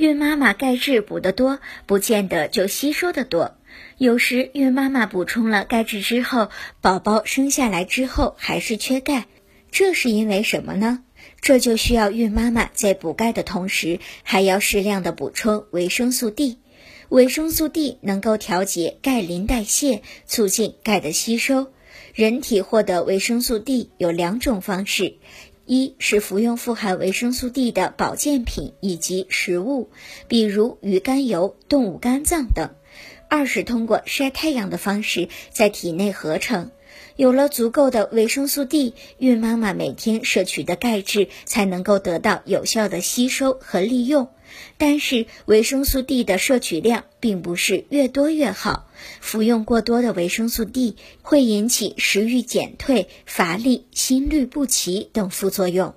孕妈妈钙质补得多，不见得就吸收得多。有时孕妈妈补充了钙质之后，宝宝生下来之后还是缺钙，这是因为什么呢？这就需要孕妈妈在补钙的同时，还要适量的补充维生素 D。 维生素 D 能够调节钙磷代谢，促进钙的吸收。人体获得维生素 D 有两种方式，一是服用富含维生素 D 的保健品以及食物，比如鱼肝油、动物肝脏等；二是通过晒太阳的方式在体内合成。有了足够的维生素 D， 孕妈妈每天摄取的钙质才能够得到有效的吸收和利用。但是维生素 D 的摄取量并不是越多越好，服用过多的维生素 D 会引起食欲减退、乏力、心律不齐等副作用。